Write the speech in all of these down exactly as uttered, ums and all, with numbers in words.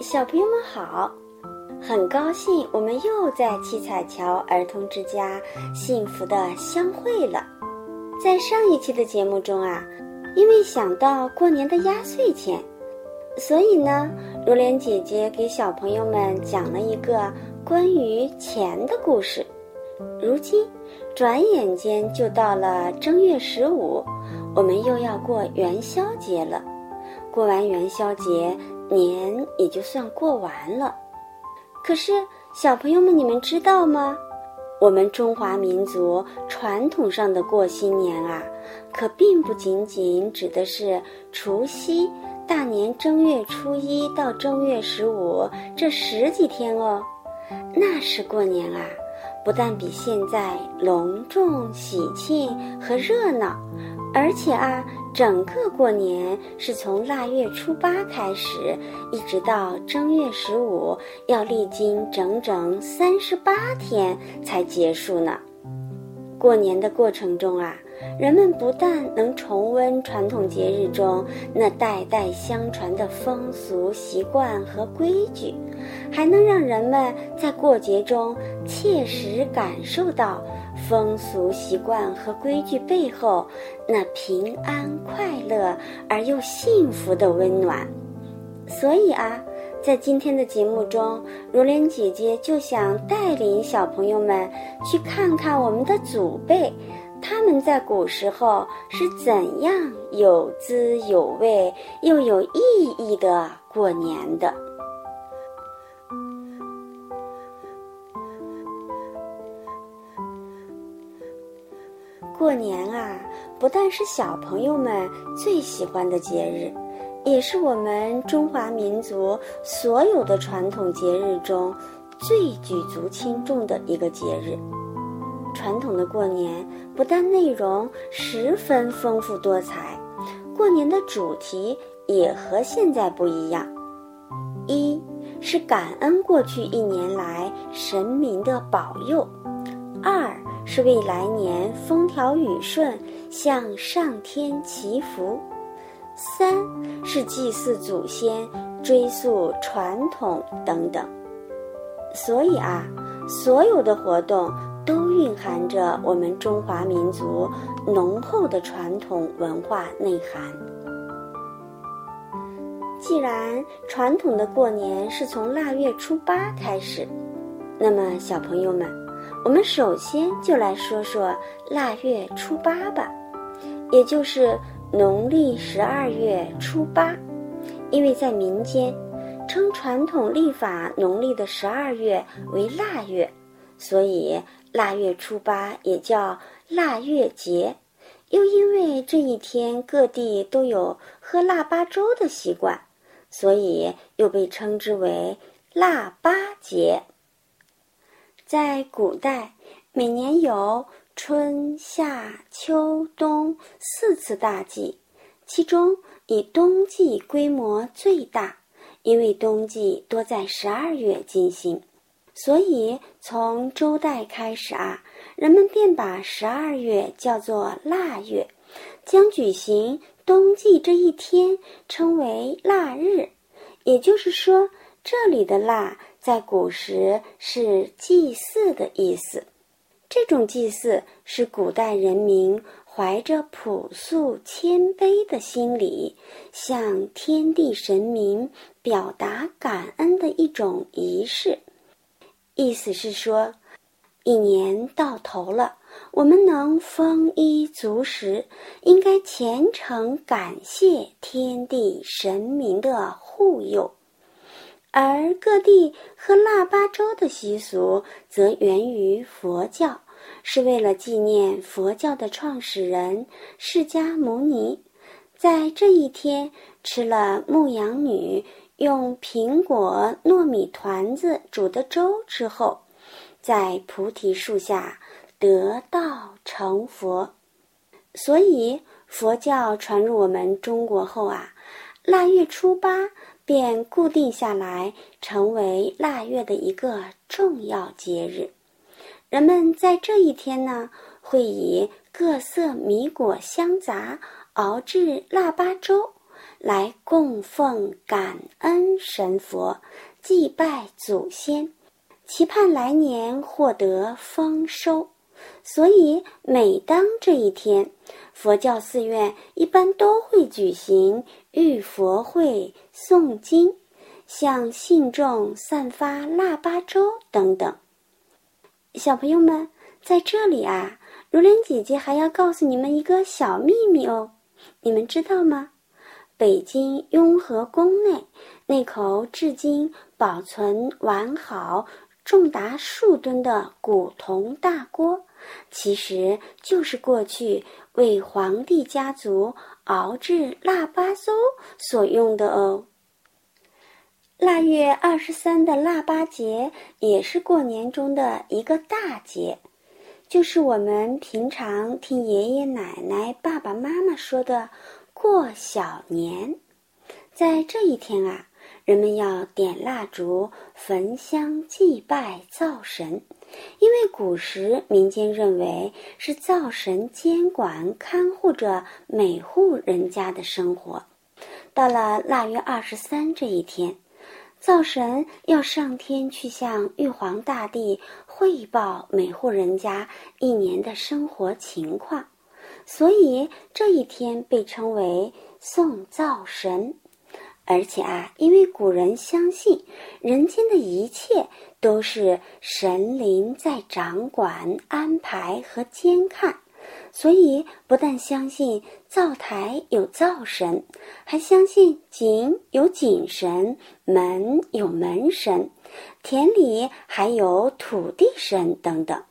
小朋友们好，很高兴我们又在七彩桥儿童之家幸福的相会了。在上一期的节目中啊，因为想到过年的压岁钱，所以呢，如莲姐姐给小朋友们讲了一个关于钱的故事。如今转眼间就到了正月十五，我们又要过元宵节了。过完元宵节，年也就算过完了。可是小朋友们，你们知道吗？我们中华民族传统上的过新年啊，可并不仅仅指的是除夕、大年正月初一到正月十五这十几天哦。那时过年啊，不但比现在隆重喜庆和热闹，而且啊，整个过年是从腊月初八开始，一直到正月十五，要历经整整三十八天才结束呢。过年的过程中啊，人们不但能重温传统节日中那代代相传的风俗习惯和规矩，还能让人们在过节中切实感受到风俗习惯和规矩背后那平安快乐而又幸福的温暖。所以啊，在今天的节目中，如莲姐姐就想带领小朋友们去看看我们的祖辈，他们在古时候是怎样有滋有味又有意义的过年的。过年啊，不但是小朋友们最喜欢的节日，也是我们中华民族所有的传统节日中最举足轻重的一个节日。传统的过年不但内容十分丰富多彩，过年的主题也和现在不一样。一是感恩过去一年来神明的保佑，二是为来年风调雨顺，向上天祈福；三是祭祀祖先，追溯传统等等。所以啊，所有的活动都蕴含着我们中华民族浓厚的传统文化内涵。既然传统的过年是从腊月初八开始，那么小朋友们，我们首先就来说说腊月初八吧，也就是农历十二月初八。因为在民间称传统历法农历的十二月为腊月，所以腊月初八也叫腊月节。又因为这一天各地都有喝腊八粥的习惯，所以又被称之为腊八节。在古代，每年有春夏秋冬四次大季，其中以冬季规模最大，因为冬季多在十二月进行，所以从周代开始啊，人们便把十二月叫做腊月，将举行冬季这一天称为腊日。也就是说，这里的腊在古时是祭祀的意思，这种祭祀是古代人民怀着朴素谦卑的心理，向天地神明表达感恩的一种仪式。意思是说，一年到头了，我们能丰衣足食，应该虔诚感谢天地神明的护佑。而各地喝腊八粥的习俗则源于佛教，是为了纪念佛教的创始人释迦牟尼。在这一天吃了牧羊女用苹果糯米团子煮的粥之后，在菩提树下得道成佛。所以佛教传入我们中国后啊，腊月初八便固定下来，成为腊月的一个重要节日。人们在这一天呢，会以各色米果香杂熬制腊八粥，来供奉感恩神佛，祭拜祖先，期盼来年获得丰收。所以每当这一天，佛教寺院一般都会举行浴佛会、诵经，向信众散发腊八粥等等。小朋友们，在这里啊，如莲姐姐还要告诉你们一个小秘密哦，你们知道吗？北京雍和宫内那口至今保存完好重达数吨的古铜大锅，其实就是过去为皇帝家族熬制腊八粥所用的哦。腊月二十三的腊八节也是过年中的一个大节，就是我们平常听爷爷奶奶、爸爸妈妈说的过小年。在这一天啊，人们要点蜡烛、焚香祭拜灶神，因为古时民间认为是灶神监管看护着每户人家的生活。到了腊月二十三这一天，灶神要上天去向玉皇大帝汇报每户人家一年的生活情况，所以这一天被称为送灶神。而且啊，因为古人相信人间的一切都是神灵在掌管、安排和监看，所以不但相信灶台有灶神，还相信井有井神，门有门神，田里还有土地神等等，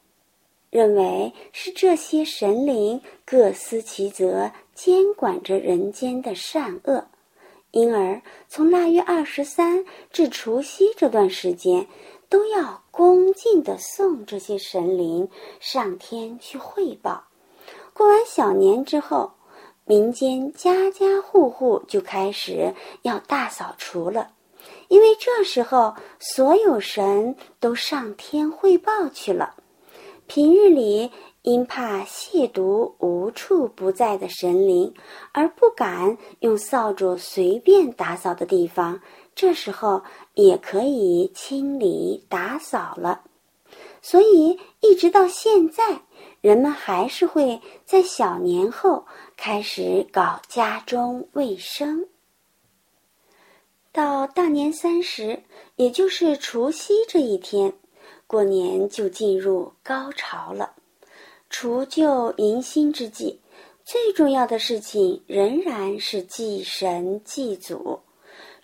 认为是这些神灵各司其责，监管着人间的善恶。因而从腊月二十三至除夕这段时间，都要恭敬地送这些神灵上天去汇报。过完小年之后，民间家家户户就开始要大扫除了，因为这时候所有神都上天汇报去了。平日里因怕亵渎无处不在的神灵，而不敢用扫帚随便打扫的地方，这时候也可以清理打扫了。所以一直到现在，人们还是会在小年后开始搞家中卫生。到大年三十，也就是除夕这一天，过年就进入高潮了。除旧迎新之际，最重要的事情仍然是祭神祭祖。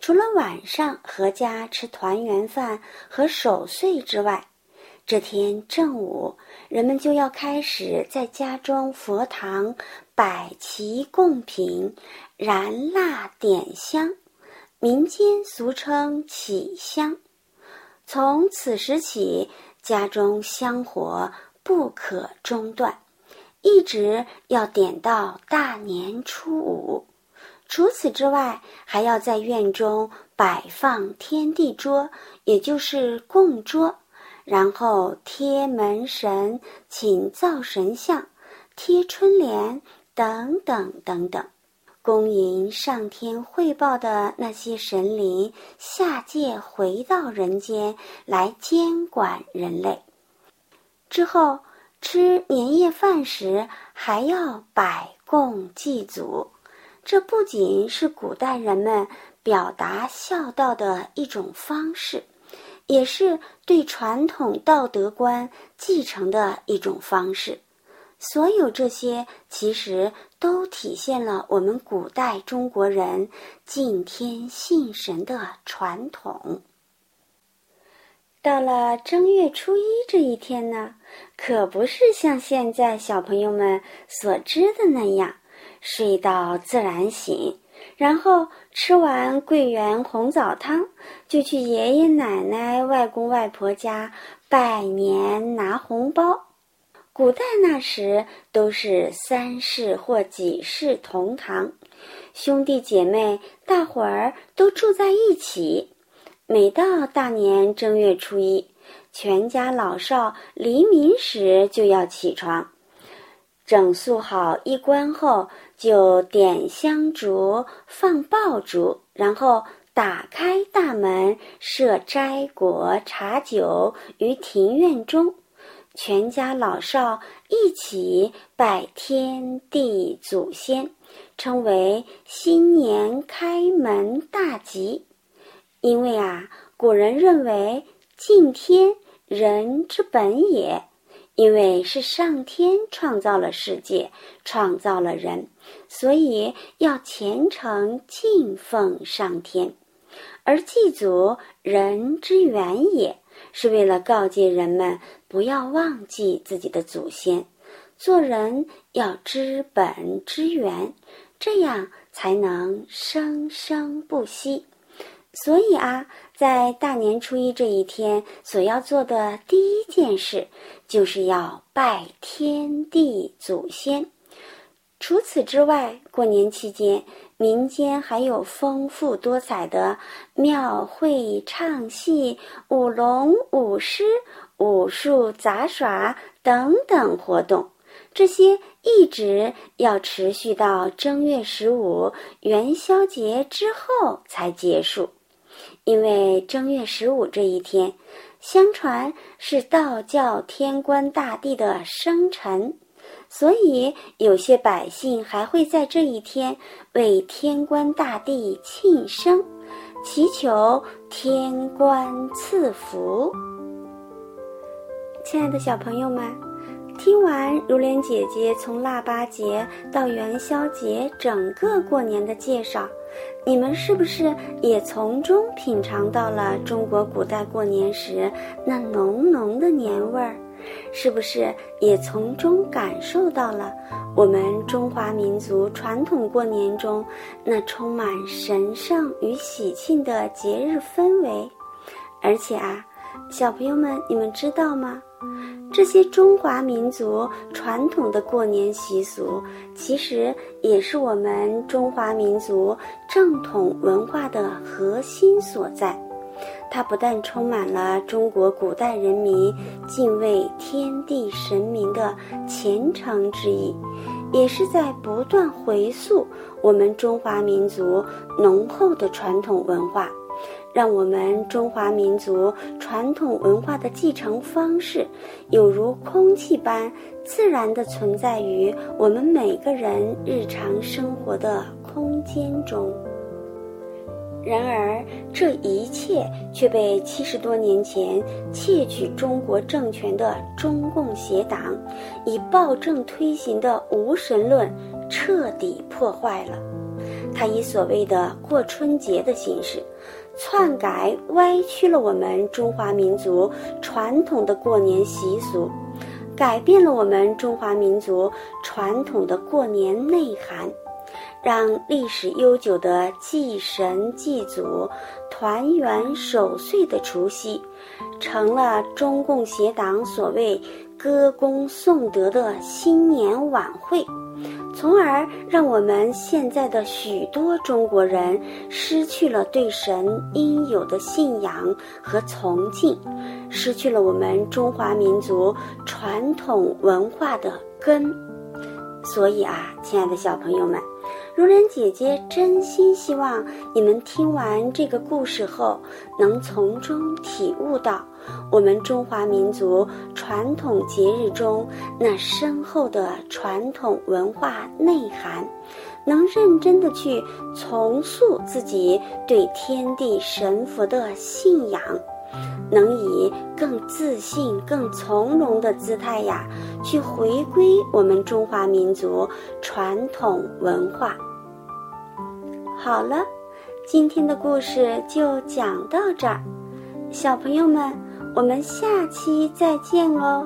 除了晚上合家吃团圆饭和守岁之外，这天正午，人们就要开始在家中佛堂摆齐供品，燃蜡点香，民间俗称起香。从此时起，家中香火不可中断，一直要点到大年初五。除此之外，还要在院中摆放天地桌，也就是供桌，然后贴门神、请灶神像、贴春联等等等等，恭迎上天汇报的那些神灵下界回到人间来监管人类。之后吃年夜饭时还要摆供祭祖，这不仅是古代人们表达孝道的一种方式，也是对传统道德观继承的一种方式。所有这些其实都体现了我们古代中国人敬天信神的传统。到了正月初一这一天呢，可不是像现在小朋友们所知的那样，睡到自然醒，然后吃完桂圆红枣汤，就去爷爷奶奶、外公外婆家拜年拿红包。古代那时都是三世或几世同堂，兄弟姐妹大伙儿都住在一起。每到大年正月初一，全家老少黎明时就要起床，整肃好衣冠后，就点香烛，放爆竹，然后打开大门，设斋果茶酒于庭院中，全家老少一起拜天地祖先，称为新年开门大吉。因为啊，古人认为敬天人之本也，因为是上天创造了世界，创造了人，所以要虔诚敬奉上天。而祭祖人之源也，是为了告诫人们不要忘记自己的祖先，做人要知本知源，这样才能生生不息。所以啊，在大年初一这一天所要做的第一件事，就是要拜天地祖先。除此之外，过年期间民间还有丰富多彩的庙会、唱戏、舞龙、舞狮、武术、杂耍等等活动，这些一直要持续到正月十五元宵节之后才结束。因为正月十五这一天，相传是道教天官大帝的生辰，所以有些百姓还会在这一天为天官大帝庆生，祈求天官赐福。亲爱的小朋友们，听完如莲姐姐从腊八节到元宵节整个过年的介绍，你们是不是也从中品尝到了中国古代过年时那浓浓的年味儿？是不是也从中感受到了我们中华民族传统过年中那充满神圣与喜庆的节日氛围？而且啊，小朋友们，你们知道吗？这些中华民族传统的过年习俗，其实也是我们中华民族正统文化的核心所在。它不但充满了中国古代人民敬畏天地神明的虔诚之意，也是在不断回溯我们中华民族浓厚的传统文化，让我们中华民族传统文化的继承方式有如空气般自然地存在于我们每个人日常生活的空间中。然而这一切却被七十多年前窃取中国政权的中共邪党以暴政推行的无神论彻底破坏了。它以所谓的过春节的形式篡改歪曲了我们中华民族传统的过年习俗，改变了我们中华民族传统的过年内涵，让历史悠久的祭神祭祖团圆守岁的除夕成了中共邪党所谓歌功颂德的新年晚会，从而让我们现在的许多中国人失去了对神应有的信仰和崇敬，失去了我们中华民族传统文化的根。所以啊，亲爱的小朋友们，如莲姐姐真心希望你们听完这个故事后，能从中体悟到我们中华民族传统节日中那深厚的传统文化内涵，能认真地去重塑自己对天地神佛的信仰，能以更自信更从容的姿态呀，去回归我们中华民族传统文化。好了，今天的故事就讲到这儿，小朋友们，我们下期再见哦。